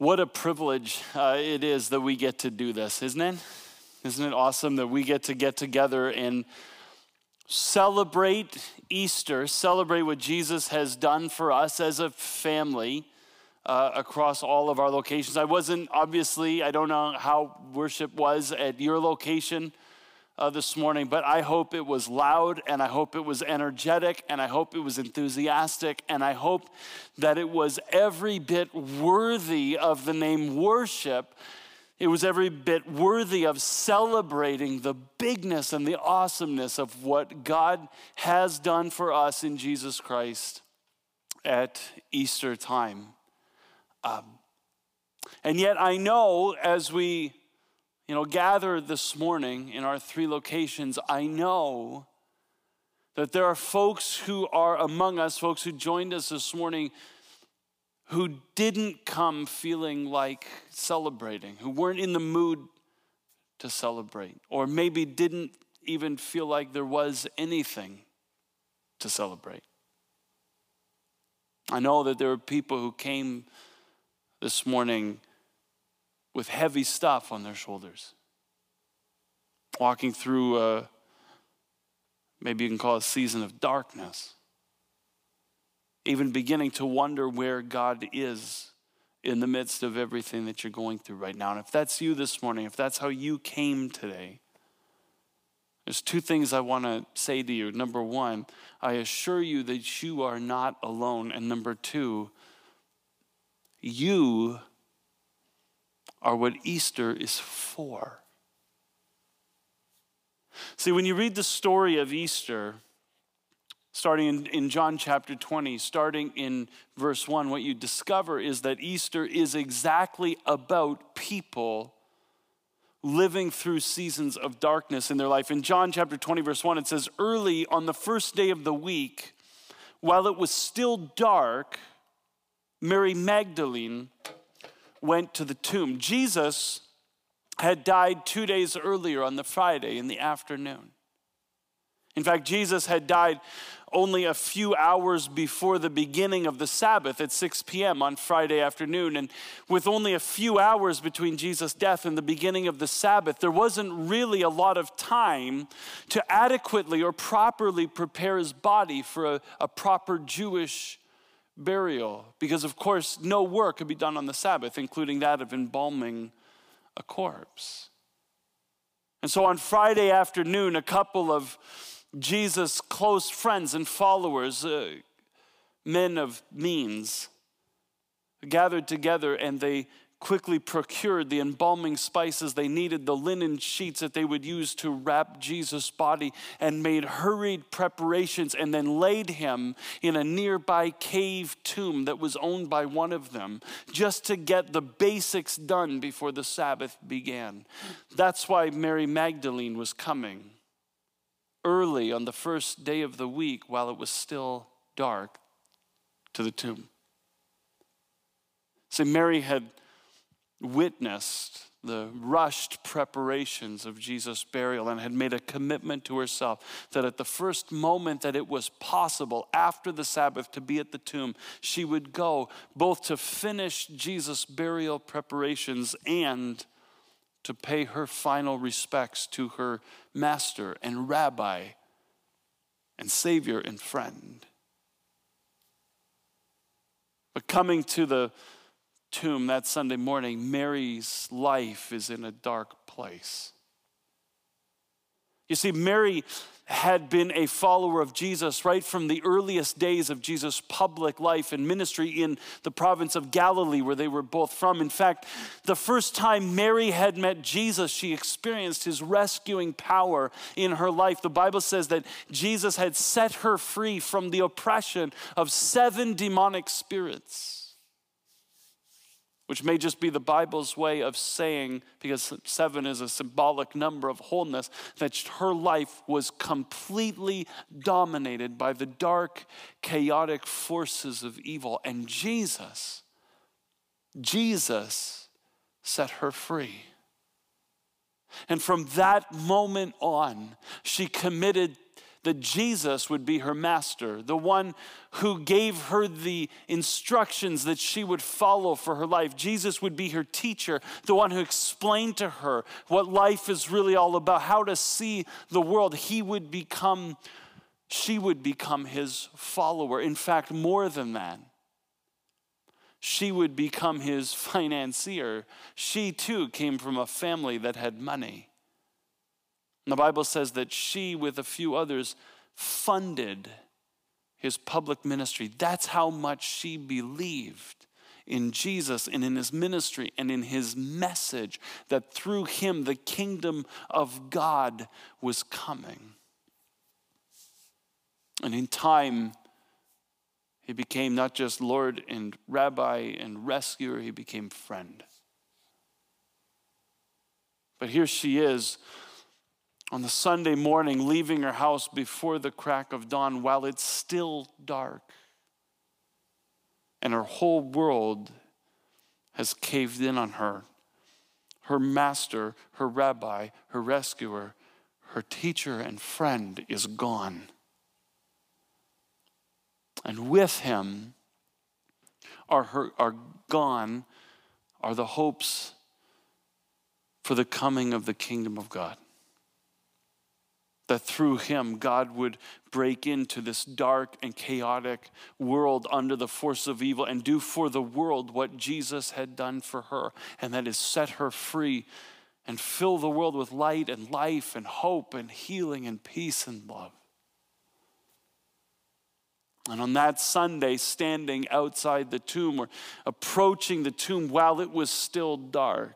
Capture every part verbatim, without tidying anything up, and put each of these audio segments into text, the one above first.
What a privilege uh, it is that we get to do this, isn't it? Isn't it awesome that we get to get together and celebrate Easter, celebrate what Jesus has done for us as a family uh, across all of our locations. I wasn't, obviously, I don't know how worship was at your location uh, this morning, but I hope it was loud, and I hope it was energetic, and I hope it was enthusiastic, and I hope that it was every bit worthy of the name worship. It was every bit worthy of celebrating the bigness and the awesomeness of what God has done for us in Jesus Christ at Easter time. Um, and yet I know as we, you know, gather this morning in our three locations, I know that there are folks who are among us, folks who joined us this morning, who didn't come feeling like celebrating, who weren't in the mood to celebrate, or maybe didn't even feel like there was anything to celebrate. I know that there are people who came this morning with heavy stuff on their shoulders, walking through a, maybe you can call it a season of darkness, even beginning to wonder where God is in the midst of everything that you're going through right now. And if that's you this morning, if that's how you came today, there's two things I want to say to you. Number one, I assure you that you are not alone. And number two, you are what Easter is for. See, when you read the story of Easter, starting in, in John chapter twenty, starting in verse one, what you discover is that Easter is exactly about people living through seasons of darkness in their life. In John chapter twenty, verse one, it says, "Early on the first day of the week, while it was still dark, Mary Magdalene went to the tomb." Jesus had died two days earlier on the Friday in the afternoon. In fact, Jesus had died only a few hours before the beginning of the Sabbath at six p.m. on Friday afternoon. And with only a few hours between Jesus' death and the beginning of the Sabbath, there wasn't really a lot of time to adequately or properly prepare his body for a, a proper Jewish burial. Because, of course, no work could be done on the Sabbath, including that of embalming a corpse. And so on Friday afternoon, a couple of Jesus' close friends and followers, uh, men of means, gathered together, and they quickly procured the embalming spices they needed, the linen sheets that they would use to wrap Jesus' body, and made hurried preparations and then laid him in a nearby cave tomb that was owned by one of them, just to get the basics done before the Sabbath began. That's why Mary Magdalene was coming early on the first day of the week while it was still dark to the tomb. See, Mary had witnessed the rushed preparations of Jesus' burial and had made a commitment to herself that at the first moment that it was possible after the Sabbath to be at the tomb, she would go both to finish Jesus' burial preparations and to pay her final respects to her master and rabbi and savior and friend. But coming to the tomb that Sunday morning, Mary's life is in a dark place. You see, Mary had been a follower of Jesus right from the earliest days of Jesus' public life and ministry in the province of Galilee, where they were both from. In fact, the first time Mary had met Jesus, she experienced his rescuing power in her life. The Bible says that Jesus had set her free from the oppression of seven demonic spirits, which may just be the Bible's way of saying, because seven is a symbolic number of wholeness, that her life was completely dominated by the dark, chaotic forces of evil. And Jesus, Jesus set her free. And from that moment on, she committed that Jesus would be her master, the one who gave her the instructions that she would follow for her life. Jesus would be her teacher, the one who explained to her what life is really all about, how to see the world. He would become, she would become his follower. In fact, more than that, she would become his financier. She too came from a family that had money. The Bible says that she, with a few others, funded his public ministry. That's how much she believed in Jesus and in his ministry and in his message, that through him the kingdom of God was coming. And in time, he became not just Lord and Rabbi and rescuer, he became friend. But here she is, on the Sunday morning, leaving her house before the crack of dawn while it's still dark. And her whole world has caved in on her. Her master, her rabbi, her rescuer, her teacher and friend is gone. And with him are, her, are gone are the hopes for the coming of the kingdom of God. That through him, God would break into this dark and chaotic world under the force of evil and do for the world what Jesus had done for her, and that is set her free and fill the world with light and life and hope and healing and peace and love. And on that Sunday, standing outside the tomb or approaching the tomb while it was still dark,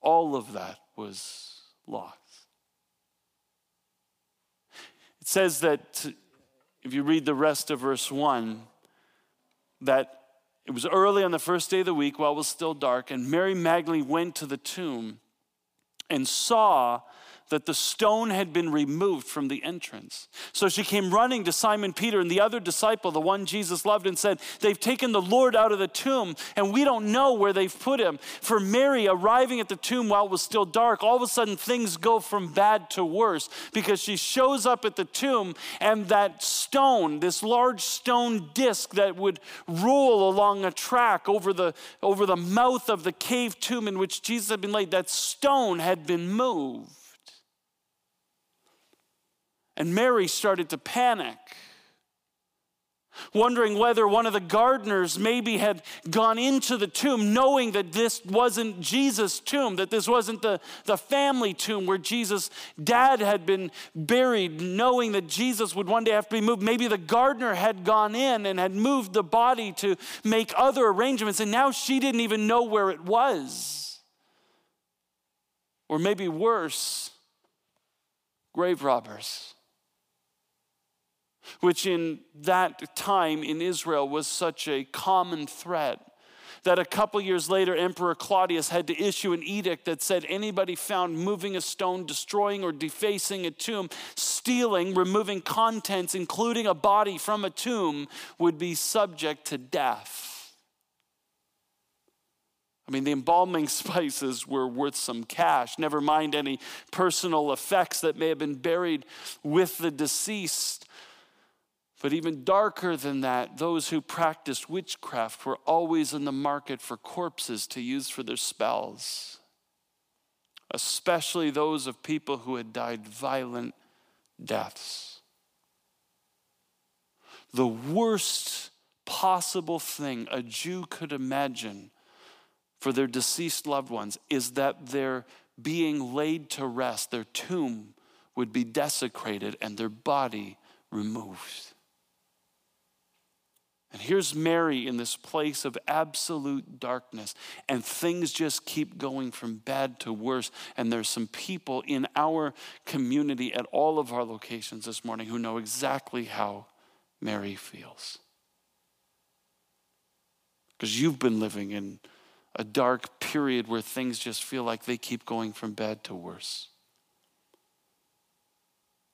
all of that was lost. It says that, if you read the rest of verse one, that it was early on the first day of the week while it was still dark, and Mary Magdalene went to the tomb and saw that the stone had been removed from the entrance. So she came running to Simon Peter and the other disciple, the one Jesus loved, and said, "They've taken the Lord out of the tomb, and we don't know where they've put him." For Mary, arriving at the tomb while it was still dark, all of a sudden things go from bad to worse, because she shows up at the tomb, and that stone, this large stone disc that would roll along a track over the, over the mouth of the cave tomb in which Jesus had been laid, that stone had been moved. And Mary started to panic, wondering whether one of the gardeners maybe had gone into the tomb, knowing that this wasn't Jesus' tomb, that this wasn't the, the family tomb where Jesus' dad had been buried, knowing that Jesus would one day have to be moved. Maybe the gardener had gone in and had moved the body to make other arrangements, and now she didn't even know where it was. Or maybe worse, grave robbers, which in that time in Israel was such a common threat that a couple years later, Emperor Claudius had to issue an edict that said anybody found moving a stone, destroying or defacing a tomb, stealing, removing contents, including a body from a tomb, would be subject to death. I mean, the embalming spices were worth some cash, never mind any personal effects that may have been buried with the deceased. But even darker than that, those who practiced witchcraft were always in the market for corpses to use for their spells, especially those of people who had died violent deaths. The worst possible thing a Jew could imagine for their deceased loved ones is that their being laid to rest, their tomb would be desecrated and their body removed. And here's Mary in this place of absolute darkness, and things just keep going from bad to worse. And there's some people in our community at all of our locations this morning who know exactly how Mary feels. Because you've been living in a dark period where things just feel like they keep going from bad to worse.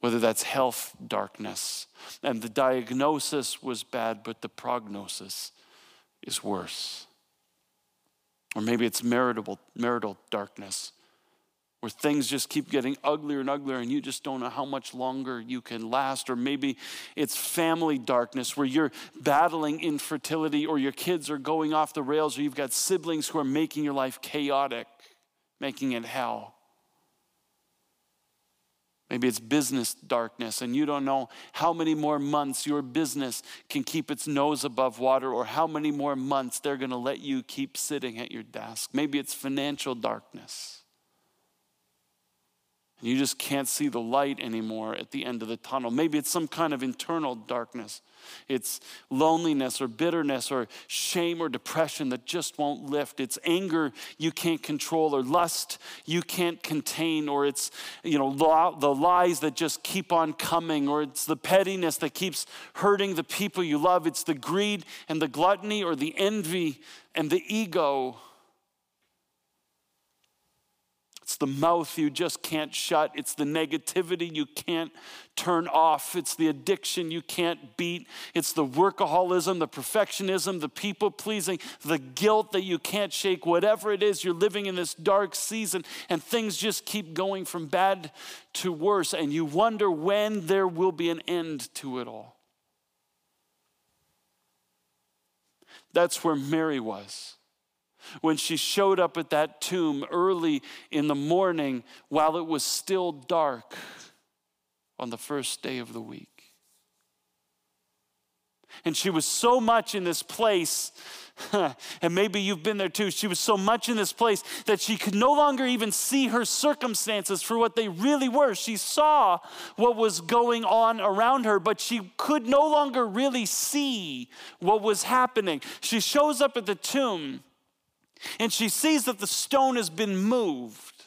Whether that's health darkness, and the diagnosis was bad, but the prognosis is worse. Or maybe it's marital, marital darkness, where things just keep getting uglier and uglier and you just don't know how much longer you can last. Or maybe it's family darkness where you're battling infertility or your kids are going off the rails or you've got siblings who are making your life chaotic, making it hell. Maybe it's business darkness and you don't know how many more months your business can keep its nose above water or how many more months they're going to let you keep sitting at your desk. Maybe it's financial darkness. And you just can't see the light anymore at the end of the tunnel. Maybe it's some kind of internal darkness. It's loneliness or bitterness or shame or depression that just won't lift. It's anger you can't control or lust you can't contain, or it's, you know, the lies that just keep on coming, or it's the pettiness that keeps hurting the people you love. It's the greed and the gluttony or the envy and the ego. It's the mouth you just can't shut. It's the negativity you can't turn off. It's the addiction you can't beat. It's the workaholism, the perfectionism, the people-pleasing, the guilt that you can't shake. Whatever it is, you're living in this dark season and things just keep going from bad to worse. And you wonder when there will be an end to it all. That's where Mary was when she showed up at that tomb early in the morning while it was still dark on the first day of the week. And she was so much in this place, and maybe you've been there too, she was so much in this place that she could no longer even see her circumstances for what they really were. She saw what was going on around her, but she could no longer really see what was happening. She shows up at the tomb, and she sees that the stone has been moved.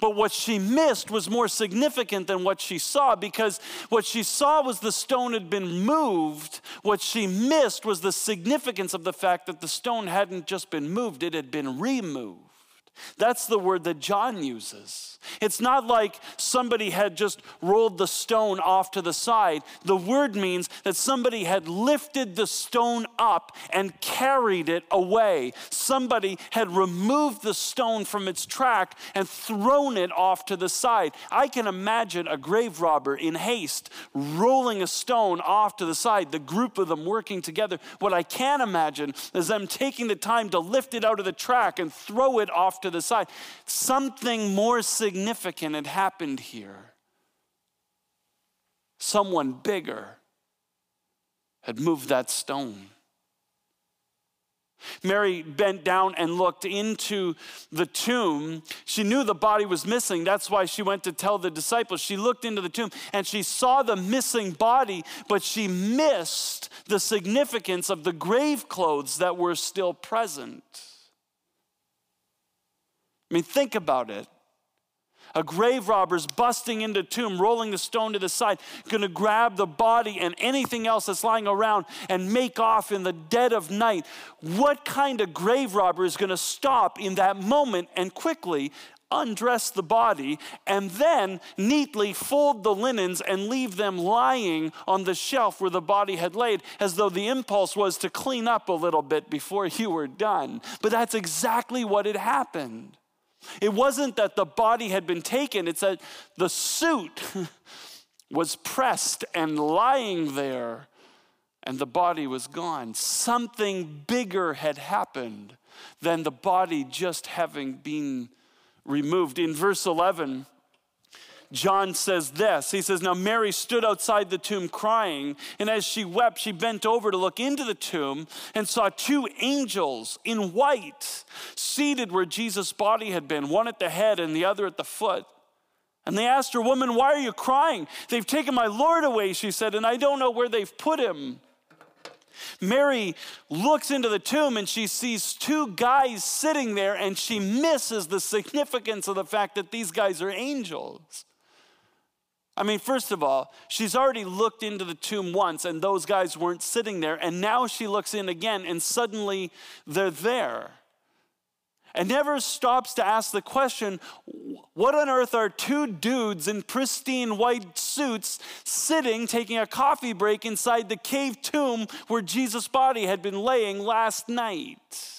But what she missed was more significant than what she saw, because what she saw was the stone had been moved. What she missed was the significance of the fact that the stone hadn't just been moved, it had been removed. That's the word that John uses. It's not like somebody had just rolled the stone off to the side. The word means that somebody had lifted the stone up and carried it away. Somebody had removed the stone from its track and thrown it off to the side. I can imagine a grave robber in haste rolling a stone off to the side, the group of them working together. What I can imagine is them taking the time to lift it out of the track and throw it off to the side. Something more significant had happened here. Someone bigger had moved that stone. Mary bent down and looked into the tomb. She knew the body was missing. That's why she went to tell the disciples. She looked into the tomb and she saw the missing body, but she missed the significance of the grave clothes that were still present. I mean, think about it. A grave robber's busting into a tomb, rolling the stone to the side, going to grab the body and anything else that's lying around and make off in the dead of night. What kind of grave robber is going to stop in that moment and quickly undress the body and then neatly fold the linens and leave them lying on the shelf where the body had laid, as though the impulse was to clean up a little bit before you were done? But that's exactly what had happened. It wasn't that the body had been taken. It's that the suit was pressed and lying there and the body was gone. Something bigger had happened than the body just having been removed. In verse eleven, John says this. He says, "Now Mary stood outside the tomb crying, and as she wept, she bent over to look into the tomb and saw two angels in white seated where Jesus' body had been, one at the head and the other at the foot. And they asked her, 'Woman, why are you crying?' 'They've taken my Lord away,' she said, 'and I don't know where they've put him.'" Mary looks into the tomb and she sees two guys sitting there, and she misses the significance of the fact that these guys are angels. I mean, first of all, she's already looked into the tomb once and those guys weren't sitting there. And now she looks in again and suddenly they're there. And never stops to ask the question, what on earth are two dudes in pristine white suits sitting, taking a coffee break inside the cave tomb where Jesus' body had been laying last night?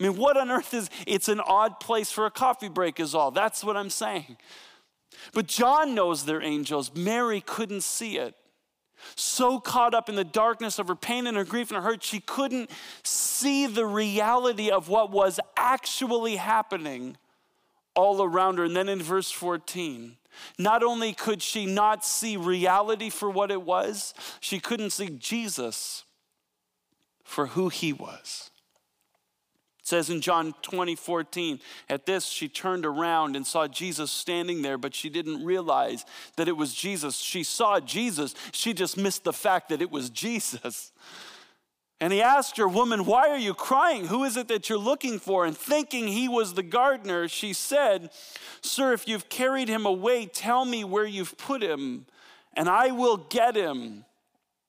I mean, what on earth is, it's an odd place for a coffee break is all. That's what I'm saying. But John knows they're angels. Mary couldn't see it. So caught up in the darkness of her pain and her grief and her hurt, she couldn't see the reality of what was actually happening all around her. And then in verse fourteen, not only could she not see reality for what it was, she couldn't see Jesus for who he was. It says in John twenty, fourteen, at this she turned around and saw Jesus standing there, but she didn't realize that it was Jesus. She saw Jesus. She just missed the fact that it was Jesus. And he asked her, "Woman, why are you crying? Who is it that you're looking for?" And thinking he was the gardener, she said, "Sir, if you've carried him away, tell me where you've put him, and I will get him."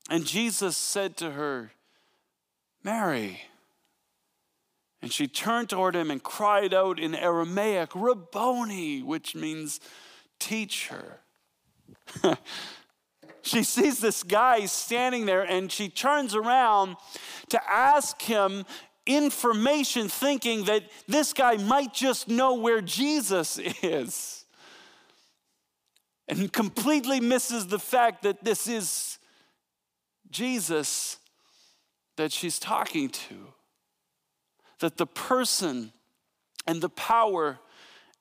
And Jesus said to her, "Mary." And she turned toward him and cried out in Aramaic, "Rabboni," which means teacher. She sees this guy standing there and she turns around to ask him information, thinking that this guy might just know where Jesus is. And completely misses the fact that this is Jesus that she's talking to. That the person and the power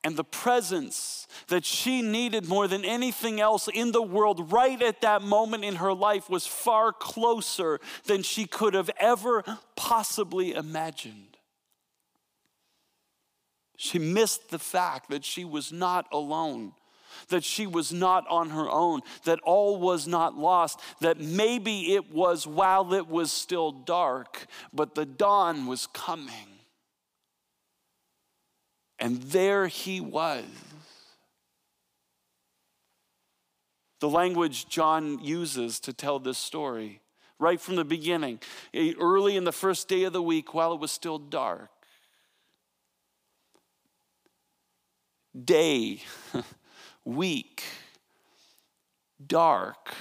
and the presence that she needed more than anything else in the world right at that moment in her life was far closer than she could have ever possibly imagined. She missed the fact that she was not alone, that she was not on her own, that all was not lost, that maybe it was while it was still dark, but the dawn was coming. And there he was. The language John uses to tell this story, right from the beginning, early in the first day of the week, while it was still dark. Day. Weak, dark,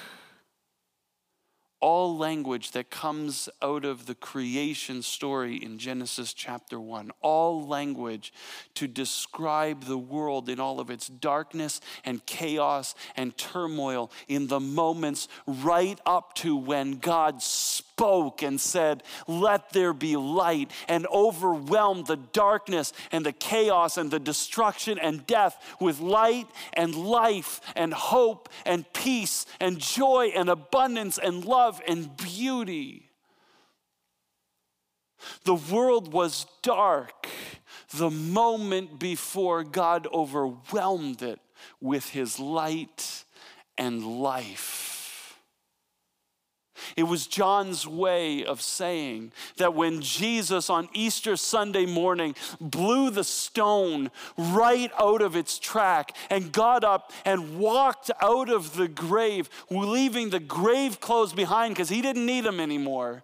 all language that comes out of the creation story in Genesis chapter one, all language to describe the world in all of its darkness and chaos and turmoil in the moments right up to when God spoke and said, "Let there be light," and overwhelmed the darkness and the chaos and the destruction and death with light and life and hope and peace and joy and abundance and love and beauty. The world was dark the moment before God overwhelmed it with his light and life. It was John's way of saying that when Jesus on Easter Sunday morning blew the stone right out of its track and got up and walked out of the grave, leaving the grave clothes behind because he didn't need them anymore.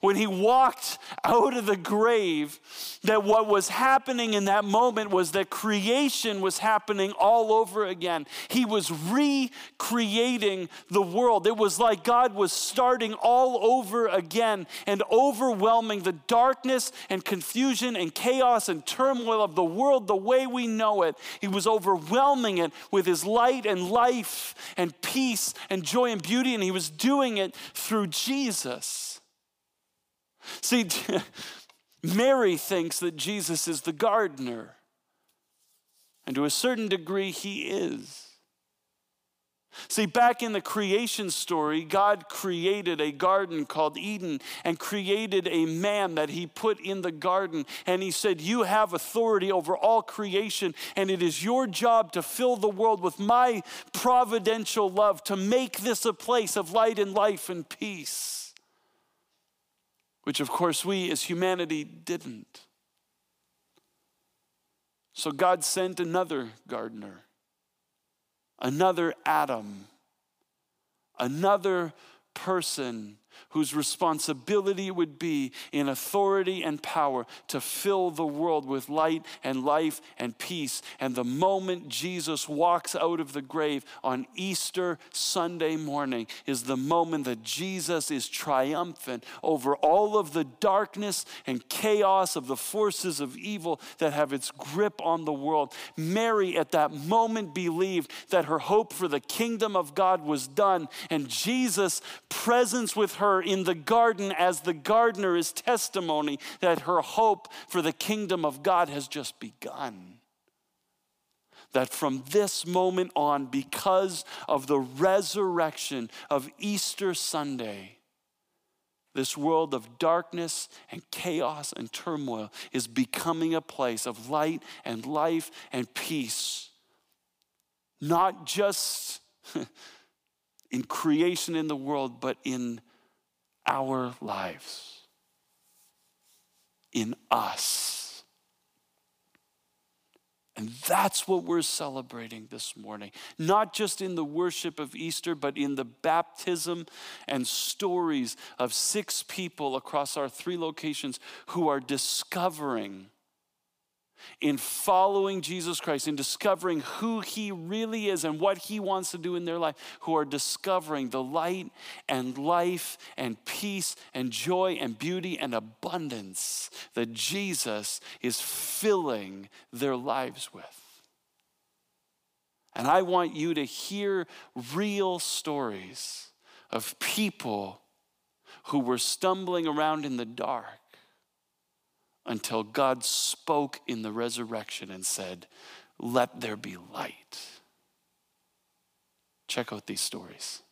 When he walked out of the grave, that what was happening in that moment was that creation was happening all over again. He was recreating the world. It was like God was starting all over again and overwhelming the darkness and confusion and chaos and turmoil of the world the way we know it. He was overwhelming it with his light and life and peace and joy and beauty, and he was doing it through Jesus. See, Mary thinks that Jesus is the gardener, and to a certain degree, he is. See, back in the creation story, God created a garden called Eden and created a man that he put in the garden. And he said, "You have authority over all creation, and it is your job to fill the world with my providential love, to make this a place of light and life and peace." Which, of course, we as humanity didn't. So God sent another gardener, another Adam, another person whose responsibility it would be in authority and power to fill the world with light and life and peace. And the moment Jesus walks out of the grave on Easter Sunday morning is the moment that Jesus is triumphant over all of the darkness and chaos of the forces of evil that have its grip on the world. Mary at that moment believed that her hope for the kingdom of God was done, and Jesus' presence with her in the garden as the gardener is testimony that her hope for the kingdom of God has just begun. That from this moment on, because of the resurrection of Easter Sunday, this world of darkness and chaos and turmoil is becoming a place of light and life and peace. Not just in creation in the world, but in our lives, in us. And that's what we're celebrating this morning. Not just in the worship of Easter, but in the baptism and stories of six people across our three locations who are discovering, in following Jesus Christ, in discovering who he really is and what he wants to do in their life, who are discovering the light and life and peace and joy and beauty and abundance that Jesus is filling their lives with. And I want you to hear real stories of people who were stumbling around in the dark until God spoke in the resurrection and said, "Let there be light." Check out these stories.